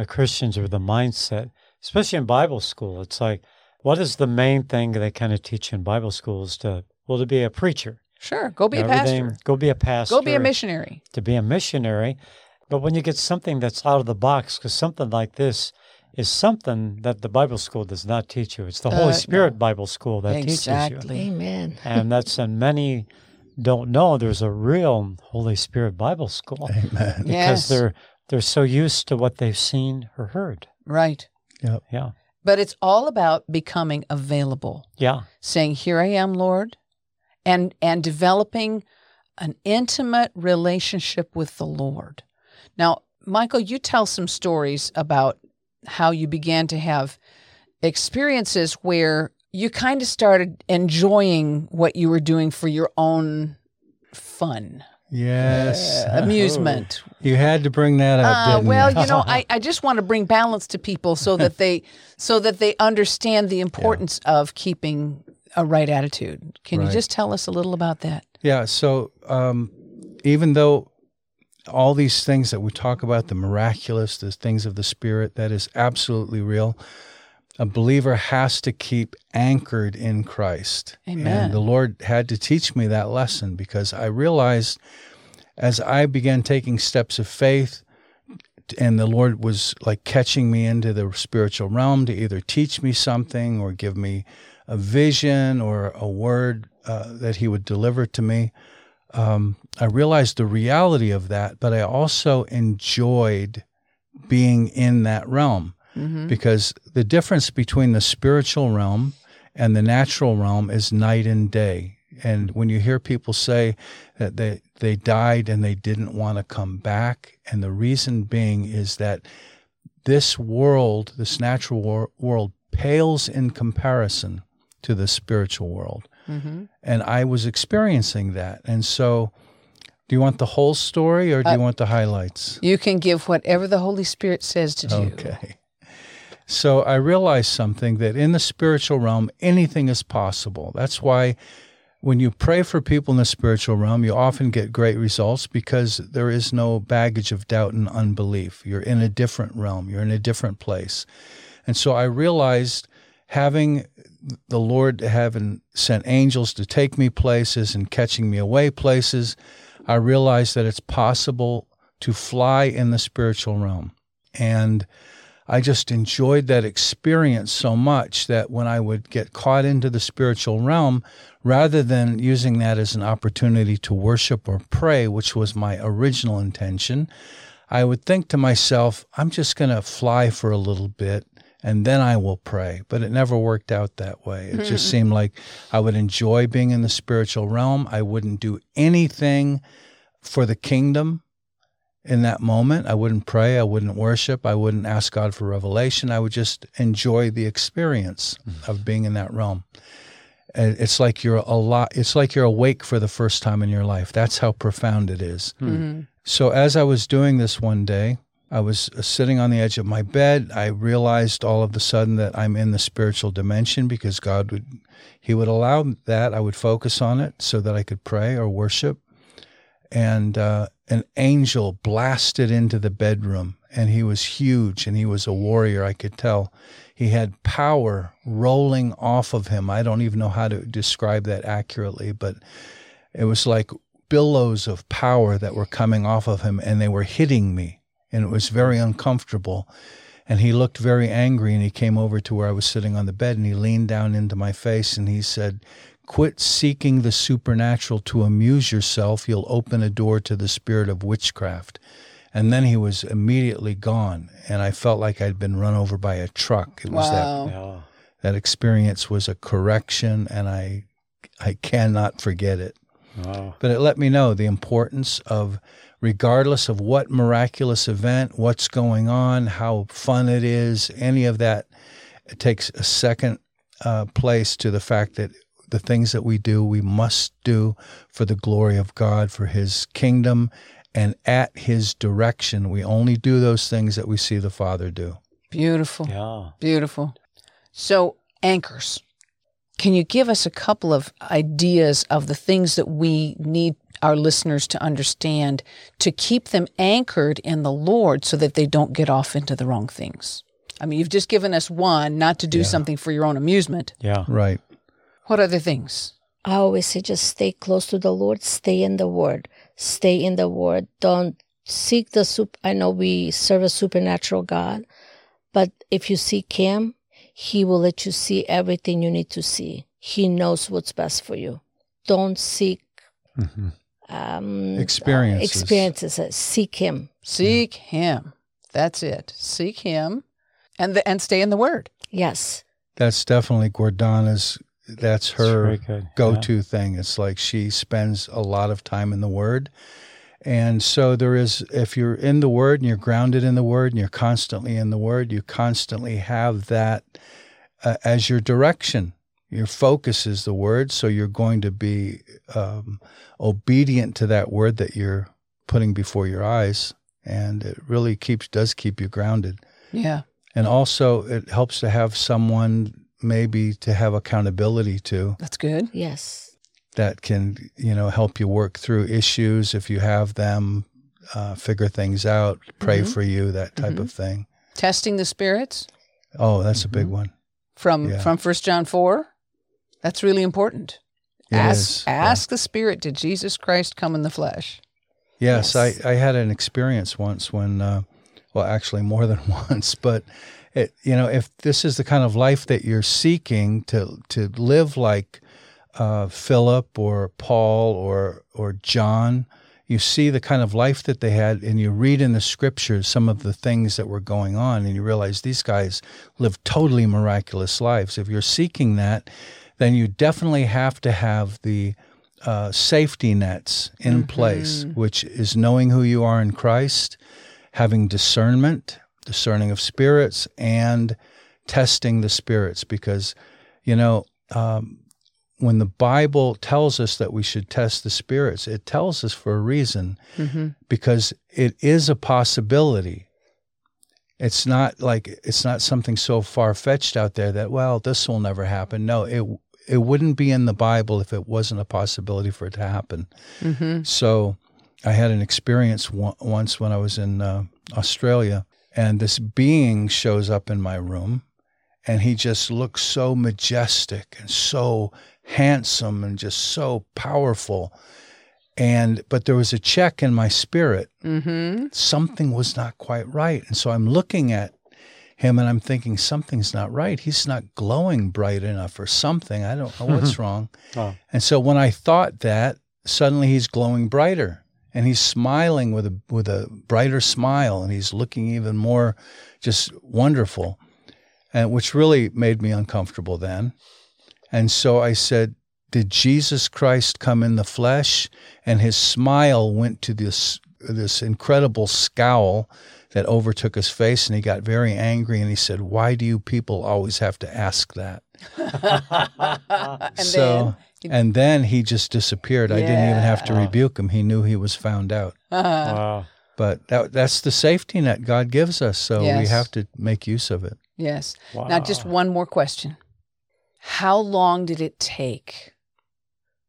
Christians are the mindset, especially in Bible school. It's like, what is the main thing they kind of teach in Bible school is to be a preacher. Sure, go be a pastor. Go be a pastor. Go be a missionary. To be a missionary. But when you get something that's out of the box, because something like this is something that the Bible school does not teach you. It's the Holy Spirit Bible school that teaches you. Exactly. Amen. And that's in many... don't know there's a real Holy Spirit Bible school. Amen. Because they're so used to what they've seen or heard. Right. Yep. Yeah. But it's all about becoming available. Yeah. Saying, "Here I am, Lord," and developing an intimate relationship with the Lord. Now, Michael, you tell some stories about how you began to have experiences where you kind of started enjoying what you were doing for your own fun. Yes. Amusement. Oh. You had to bring that up, didn't you? Well, you know, I just want to bring balance to people so that they understand the importance of keeping a right attitude. Can you just tell us a little about that? Yeah, so even though all these things that we talk about, the miraculous, the things of the Spirit, that is absolutely real. A believer has to keep anchored in Christ. Amen. And the Lord had to teach me that lesson because I realized as I began taking steps of faith, and the Lord was like catching me into the spiritual realm to either teach me something or give me a vision or a word that He would deliver to me, I realized the reality of that, but I also enjoyed being in that realm. Mm-hmm. Because the difference between the spiritual realm and the natural realm is night and day. And when you hear people say that they died and they didn't want to come back, and the reason being is that this world, this natural world, pales in comparison to the spiritual world. Mm-hmm. And I was experiencing that. And so... do you want the whole story or do you want the highlights? You can give whatever the Holy Spirit says to do. Okay. So I realized something, that in the spiritual realm, anything is possible. That's why when you pray for people in the spiritual realm, you often get great results because there is no baggage of doubt and unbelief. You're in a different realm. You're in a different place. And so I realized having the Lord having sent angels to take me places and catching me away places, I realized that it's possible to fly in the spiritual realm. And I just enjoyed that experience so much that when I would get caught into the spiritual realm, rather than using that as an opportunity to worship or pray, which was my original intention, I would think to myself, I'm just going to fly for a little bit, and then I will pray. But it never worked out that way. It just seemed like I would enjoy being in the spiritual realm. I wouldn't do anything for the kingdom in that moment. I wouldn't pray. I wouldn't worship. I wouldn't ask God for revelation. I would just enjoy the experience of being in that realm. It's like you're It's like you're awake for the first time in your life. That's how profound it is. Mm-hmm. So as I was doing this one day, I was sitting on the edge of my bed. I realized all of a sudden that I'm in the spiritual dimension because God would allow that. I would focus on it so that I could pray or worship. And an angel blasted into the bedroom, and he was huge, and he was a warrior, I could tell. He had power rolling off of him. I don't even know how to describe that accurately, but it was like billows of power that were coming off of him, and they were hitting me. And it was very uncomfortable. And he looked very angry, and he came over to where I was sitting on the bed, and he leaned down into my face, and he said, "Quit seeking the supernatural to amuse yourself. You'll open a door to the spirit of witchcraft." And then he was immediately gone, and I felt like I'd been run over by a truck. It was that experience was a correction, and I cannot forget it. Wow. But it let me know the importance of, regardless of what miraculous event, what's going on, how fun it is, any of that, it takes a second place to the fact that the things that we do, we must do for the glory of God, for His kingdom, and at His direction. We only do those things that we see the Father do. Beautiful. Yeah. Beautiful. So, anchors. Can you give us a couple of ideas of the things that we need our listeners to understand to keep them anchored in the Lord so that they don't get off into the wrong things? I mean, you've just given us one, not to do something for your own amusement. Yeah, right. What other things? I always say just stay close to the Lord, stay in the Word. Stay in the Word. Don't seek the I know we serve a supernatural God, But if you seek Him, He will let you see everything you need to see. He knows what's best for you. Don't seek experiences. Seek Him. Seek Him. That's it. Seek Him, and stay in the Word. Yes. That's definitely Gordana's. That's her go-to thing. It's like she spends a lot of time in the Word. And so there is, if you're in the Word and you're grounded in the Word and you're constantly in the Word, you constantly have that as your direction. Your focus is the Word, so you're going to be obedient to that Word that you're putting before your eyes, and it really does keep you grounded. Yeah. And also, it helps to have someone maybe to have accountability to. That's good. Yes. That can, help you work through issues if you have them, figure things out, pray for you, that type of thing. Testing the spirits. Oh, that's a big one. From 1 John 4. That's really important. Ask the Spirit, did Jesus Christ come in the flesh? Yes. I had an experience once when, actually more than once, but it, if this is the kind of life that you're seeking to live like Philip or Paul or John, you see the kind of life that they had, and you read in the Scriptures some of the things that were going on, and you realize these guys lived totally miraculous lives. If you're seeking that, then you definitely have to have the safety nets in place, which is knowing who you are in Christ, having discernment, discerning of spirits, and testing the spirits. Because, when the Bible tells us that we should test the spirits, it tells us for a reason, because it is a possibility. It's not something so far-fetched out there that, this will never happen. No, it wouldn't be in the Bible if it wasn't a possibility for it to happen. So I had an experience once when I was in Australia, and this being shows up in my room, and he just looks so majestic and so handsome and just so powerful. But there was a check in my spirit. Something was not quite right. And so I'm looking at him and I'm thinking, something's not right. He's not glowing bright enough or something. I don't know what's wrong. Oh. And so when I thought that, suddenly he's glowing brighter. And he's smiling with a brighter smile. And he's looking even more just wonderful. And which really made me uncomfortable then. And so I said, did Jesus Christ come in the flesh? And his smile went to this incredible scowl that overtook his face, and he got very angry, and he said, why do you people always have to ask that? And then he just disappeared. Yeah. I didn't even have to rebuke him. He knew he was found out. Wow. But that's the safety net God gives us, so we have to make use of it. Yes. Wow. Now, just one more question. How long did it take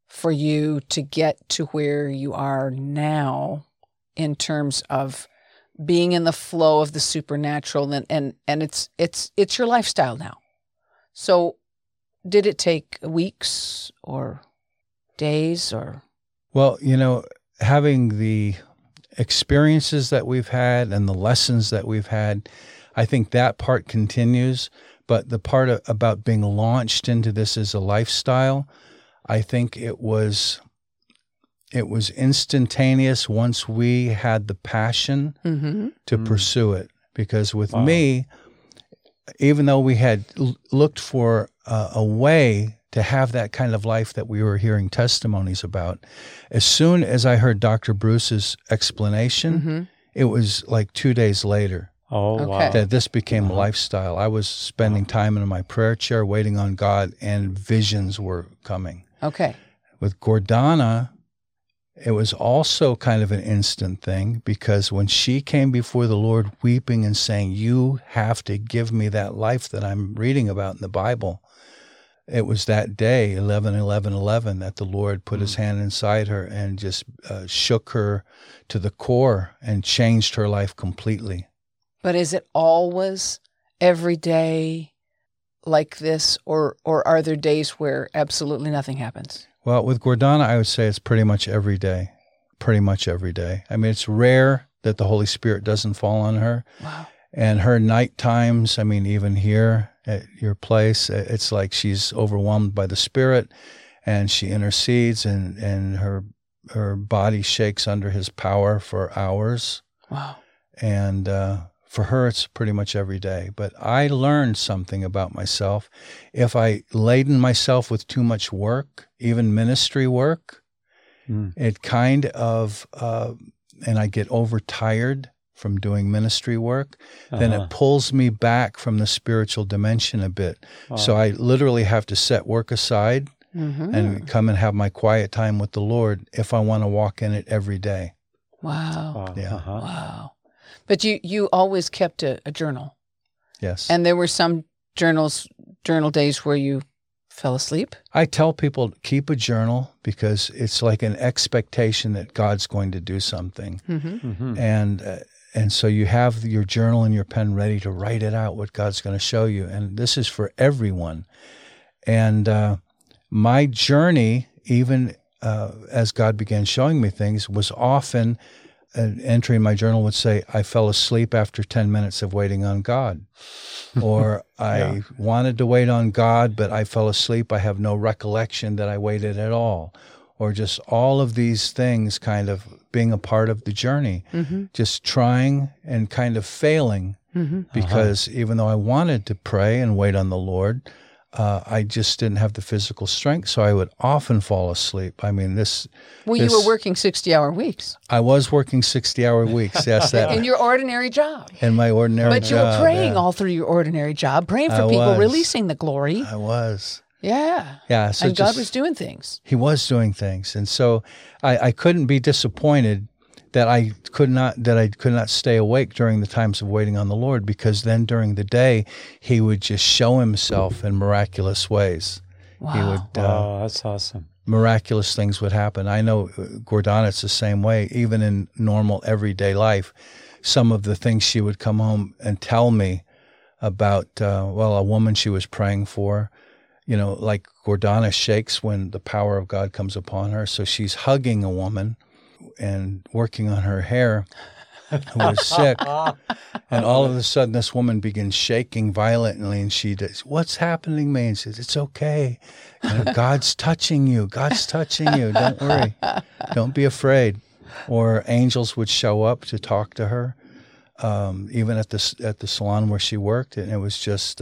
for you to get to where you are now in terms of being in the flow of the supernatural? And it's your lifestyle now. So did it take weeks or days or? Well, having the experiences that we've had and the lessons that we've had, I think that part continues, but the part about being launched into this as a lifestyle, I think it was instantaneous once we had the passion to pursue it. Because with me, even though we had looked for a way to have that kind of life that we were hearing testimonies about, as soon as I heard Dr. Bruce's explanation, it was like 2 days later. Oh, wow. That this became a lifestyle. I was spending time in my prayer chair waiting on God, and visions were coming. Okay. With Gordana, it was also kind of an instant thing, because when she came before the Lord weeping and saying, you have to give me that life that I'm reading about in the Bible, it was that day, 11/11/11, that the Lord put his hand inside her and just shook her to the core and changed her life completely. But is it always every day like this, or are there days where absolutely nothing happens? Well, with Gordana, I would say it's pretty much every day. Pretty much every day. I mean, it's rare that the Holy Spirit doesn't fall on her. Wow. And her night times, I mean, even here at your place, it's like she's overwhelmed by the Spirit, and she intercedes, and her body shakes under his power for hours. Wow. And for her, it's pretty much every day. But I learned something about myself. If I laden myself with too much work, even ministry work, it kind of, and I get overtired from doing ministry work, then it pulls me back from the spiritual dimension a bit. So I literally have to set work aside and come and have my quiet time with the Lord if I want to walk in it every day. Wow. Yeah. Wow. But you always kept a journal. Yes. And there were some journal days where you fell asleep? I tell people keep a journal because it's like an expectation that God's going to do something. And so you have your journal and your pen ready to write it out, what God's going to show you. And this is for everyone. And my journey, even as God began showing me things, was often an entry in my journal would say, I fell asleep after 10 minutes of waiting on God. Or I wanted to wait on God, but I fell asleep. I have no recollection that I waited at all. Or just all of these things kind of being a part of the journey, just trying and kind of failing because even though I wanted to pray and wait on the Lord, I just didn't have the physical strength, so I would often fall asleep. I mean, you were working 60-hour weeks. I was working 60-hour weeks, yes. In your ordinary job. In my ordinary job. But you were praying all through your ordinary job, praying for people, releasing the glory. I was. Yeah. Yeah. So and God was doing things. He was doing things. And so I couldn't be disappointed that I could not stay awake during the times of waiting on the Lord, because then during the day he would just show himself in miraculous ways. Wow. He would, that's awesome. Miraculous things would happen. I know, Gordana, it's the same way. Even in normal everyday life, some of the things she would come home and tell me about, a woman she was praying for. You know, like Gordana shakes when the power of God comes upon her. So she's hugging a woman and working on her hair who was sick. And all of a sudden this woman begins shaking violently, and she does, what's happening to me? And she says, it's okay. You know, God's touching you. God's touching you. Don't worry. Don't be afraid. Or angels would show up to talk to her, even at the salon where she worked. And it was just...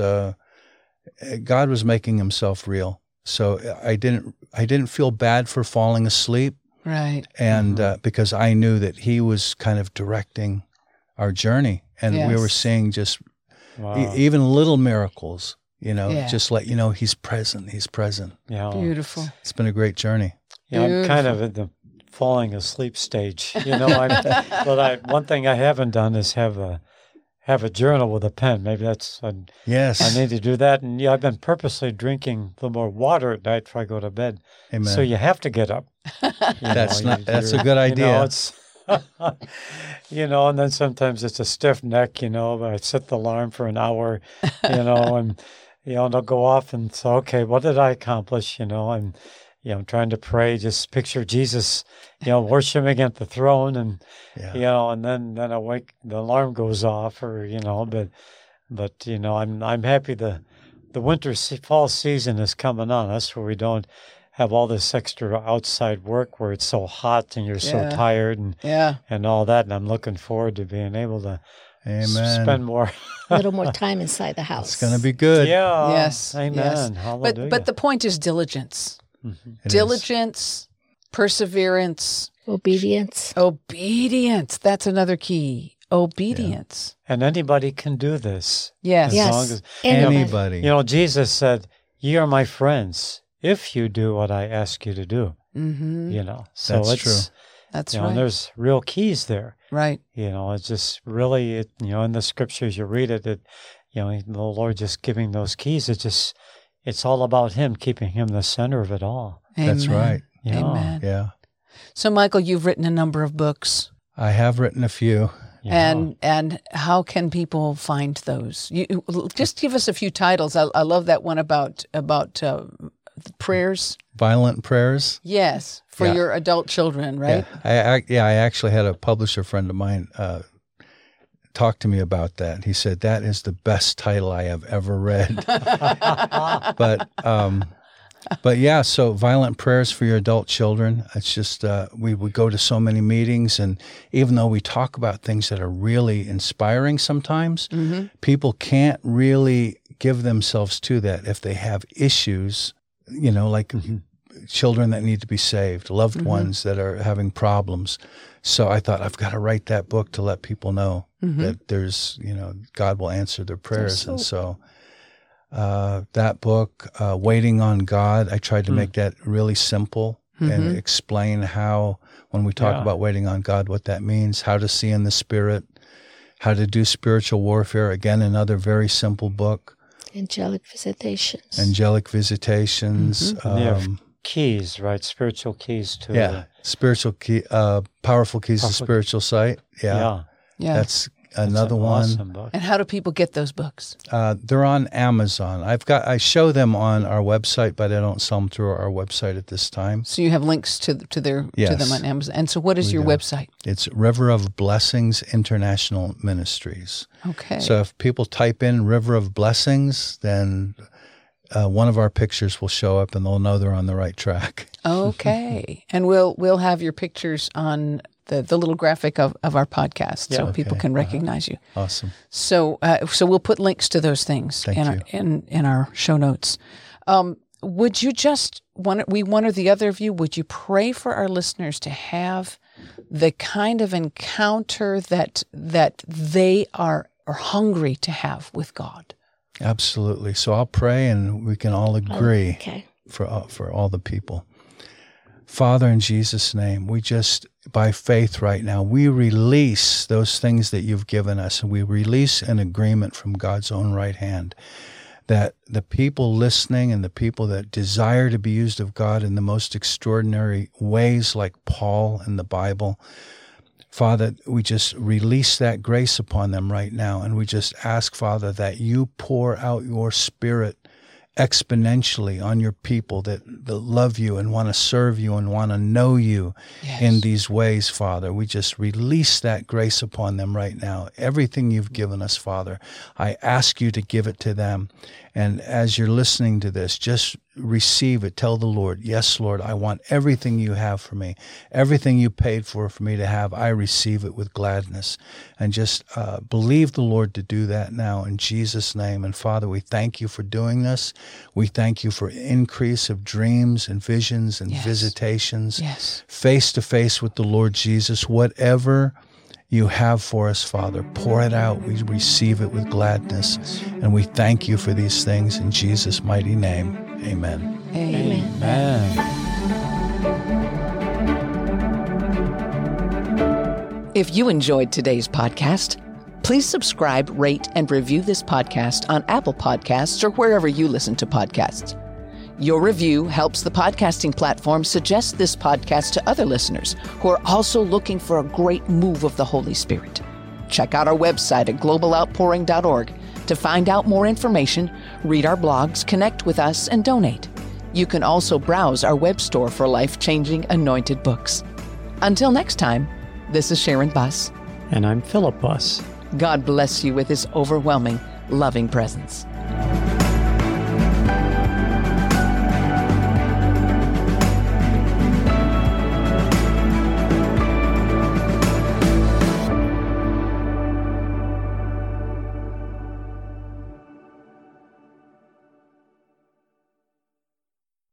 God was making himself real. So I didn't feel bad for falling asleep. Right. And because I knew that he was kind of directing our journey, and we were seeing just even little miracles, you know, just let you know he's present. Yeah. Beautiful. It's been a great journey. Yeah, beautiful. I'm kind of at the falling asleep stage, you know, one thing I haven't done is have a journal with a pen. Maybe that's... I need to do that. And I've been purposely drinking a little more water at night before I go to bed. Amen. So you have to get up. That's a good idea. You know, it's, and then sometimes it's a stiff neck, you know, I set the alarm for an hour, you know, and, you know, they'll go off and say, okay, what did I accomplish, you know, and, you know, I'm trying to pray, just picture Jesus, you know, worshiping at the throne, and, you know, and then I wake, the alarm goes off, or, you know, but you know, I'm happy the fall season is coming on us, where we don't have all this extra outside work where it's so hot and you're so tired and all that. And I'm looking forward to being able to spend more a little more time inside the house. It's going to be good. Yeah. Yes. Amen. Yes. Hallelujah. But the point is diligence. Diligence, perseverance, obedience. Obedience. That's another key. Obedience. Yeah. And anybody can do this. Yes. As long as anybody. You know, Jesus said, "Ye are my friends if you do what I ask you to do." Mm-hmm. You know, so that's true. That's right. And there's real keys there. Right. You know, it's just really, you know, in the scriptures you read it, you know, the Lord just giving those keys. It's all about him, keeping him the center of it all. Amen. That's right. Yeah. Amen. Yeah. So, Michael, you've written a number of books. I have written a few. Yeah. And how can people find those? You, just give us a few titles. I love that one about prayers. Violent prayers. Yes, for your adult children, right? Yeah. I actually had a publisher friend of mine talked to me about that. He said, that is the best title I have ever read. But yeah, so Violent Prayers for Your Adult Children. It's just, we would go to so many meetings, and even though we talk about things that are really inspiring sometimes, people can't really give themselves to that if they have issues, you know, like children that need to be saved, loved ones that are having problems. So I thought, I've got to write that book to let people know that there's, you know, God will answer their prayers. So, and so that book, Waiting on God, I tried to make that really simple and explain how, when we talk about waiting on God, what that means, how to see in the Spirit, how to do spiritual warfare. Again, another very simple book. Angelic Visitations. Angelic Visitations. Keys, right? Spiritual keys to spiritual key, powerful keys to spiritual sight. Yeah. That's another awesome one. And how do people get those books? They're on Amazon. I show them on our website, but I don't sell them through our website at this time. So you have links to them on Amazon. And so what is your website? It's River of Blessings International Ministries. Okay. So if people type in River of Blessings, then one of our pictures will show up, and they'll know they're on the right track. Okay. And we'll have your pictures on the little graphic of our podcast, so people can recognize you. Awesome. So so we'll put links to those things in our show notes. Would you just, one or the other of you, would you pray for our listeners to have the kind of encounter that they are hungry to have with God? Absolutely. So I'll pray, and we can all agree for all the people. Father, in Jesus' name, we just, by faith right now, we release those things that you've given us, and we release an agreement from God's own right hand that the people listening and the people that desire to be used of God in the most extraordinary ways, like Paul in the Bible, Father, we just release that grace upon them right now, and we just ask, Father, that you pour out your Spirit exponentially on your people that love you and want to serve you and want to know you in these ways, Father. We just release that grace upon them right now. Everything you've given us, Father, I ask you to give it to them. And as you're listening to this, just receive it. Tell the Lord, yes, Lord, I want everything you have for me. Everything you paid for me to have, I receive it with gladness. And just believe the Lord to do that now in Jesus' name. And Father, we thank you for doing this. We thank you for increase of dreams and visions and visitations, face to face with the Lord Jesus. Whatever you have for us, Father, pour it out. We receive it with gladness. And we thank you for these things in Jesus' mighty name. Amen. Amen. Amen. If you enjoyed today's podcast, please subscribe, rate, and review this podcast on Apple Podcasts or wherever you listen to podcasts. Your review helps the podcasting platform suggest this podcast to other listeners who are also looking for a great move of the Holy Spirit. Check out our website at globaloutpouring.org to find out more information, read our blogs, connect with us, and donate. You can also browse our web store for life-changing anointed books. Until next time, this is Sharon Buss. And I'm Philip Buss. God bless you with his overwhelming, loving presence.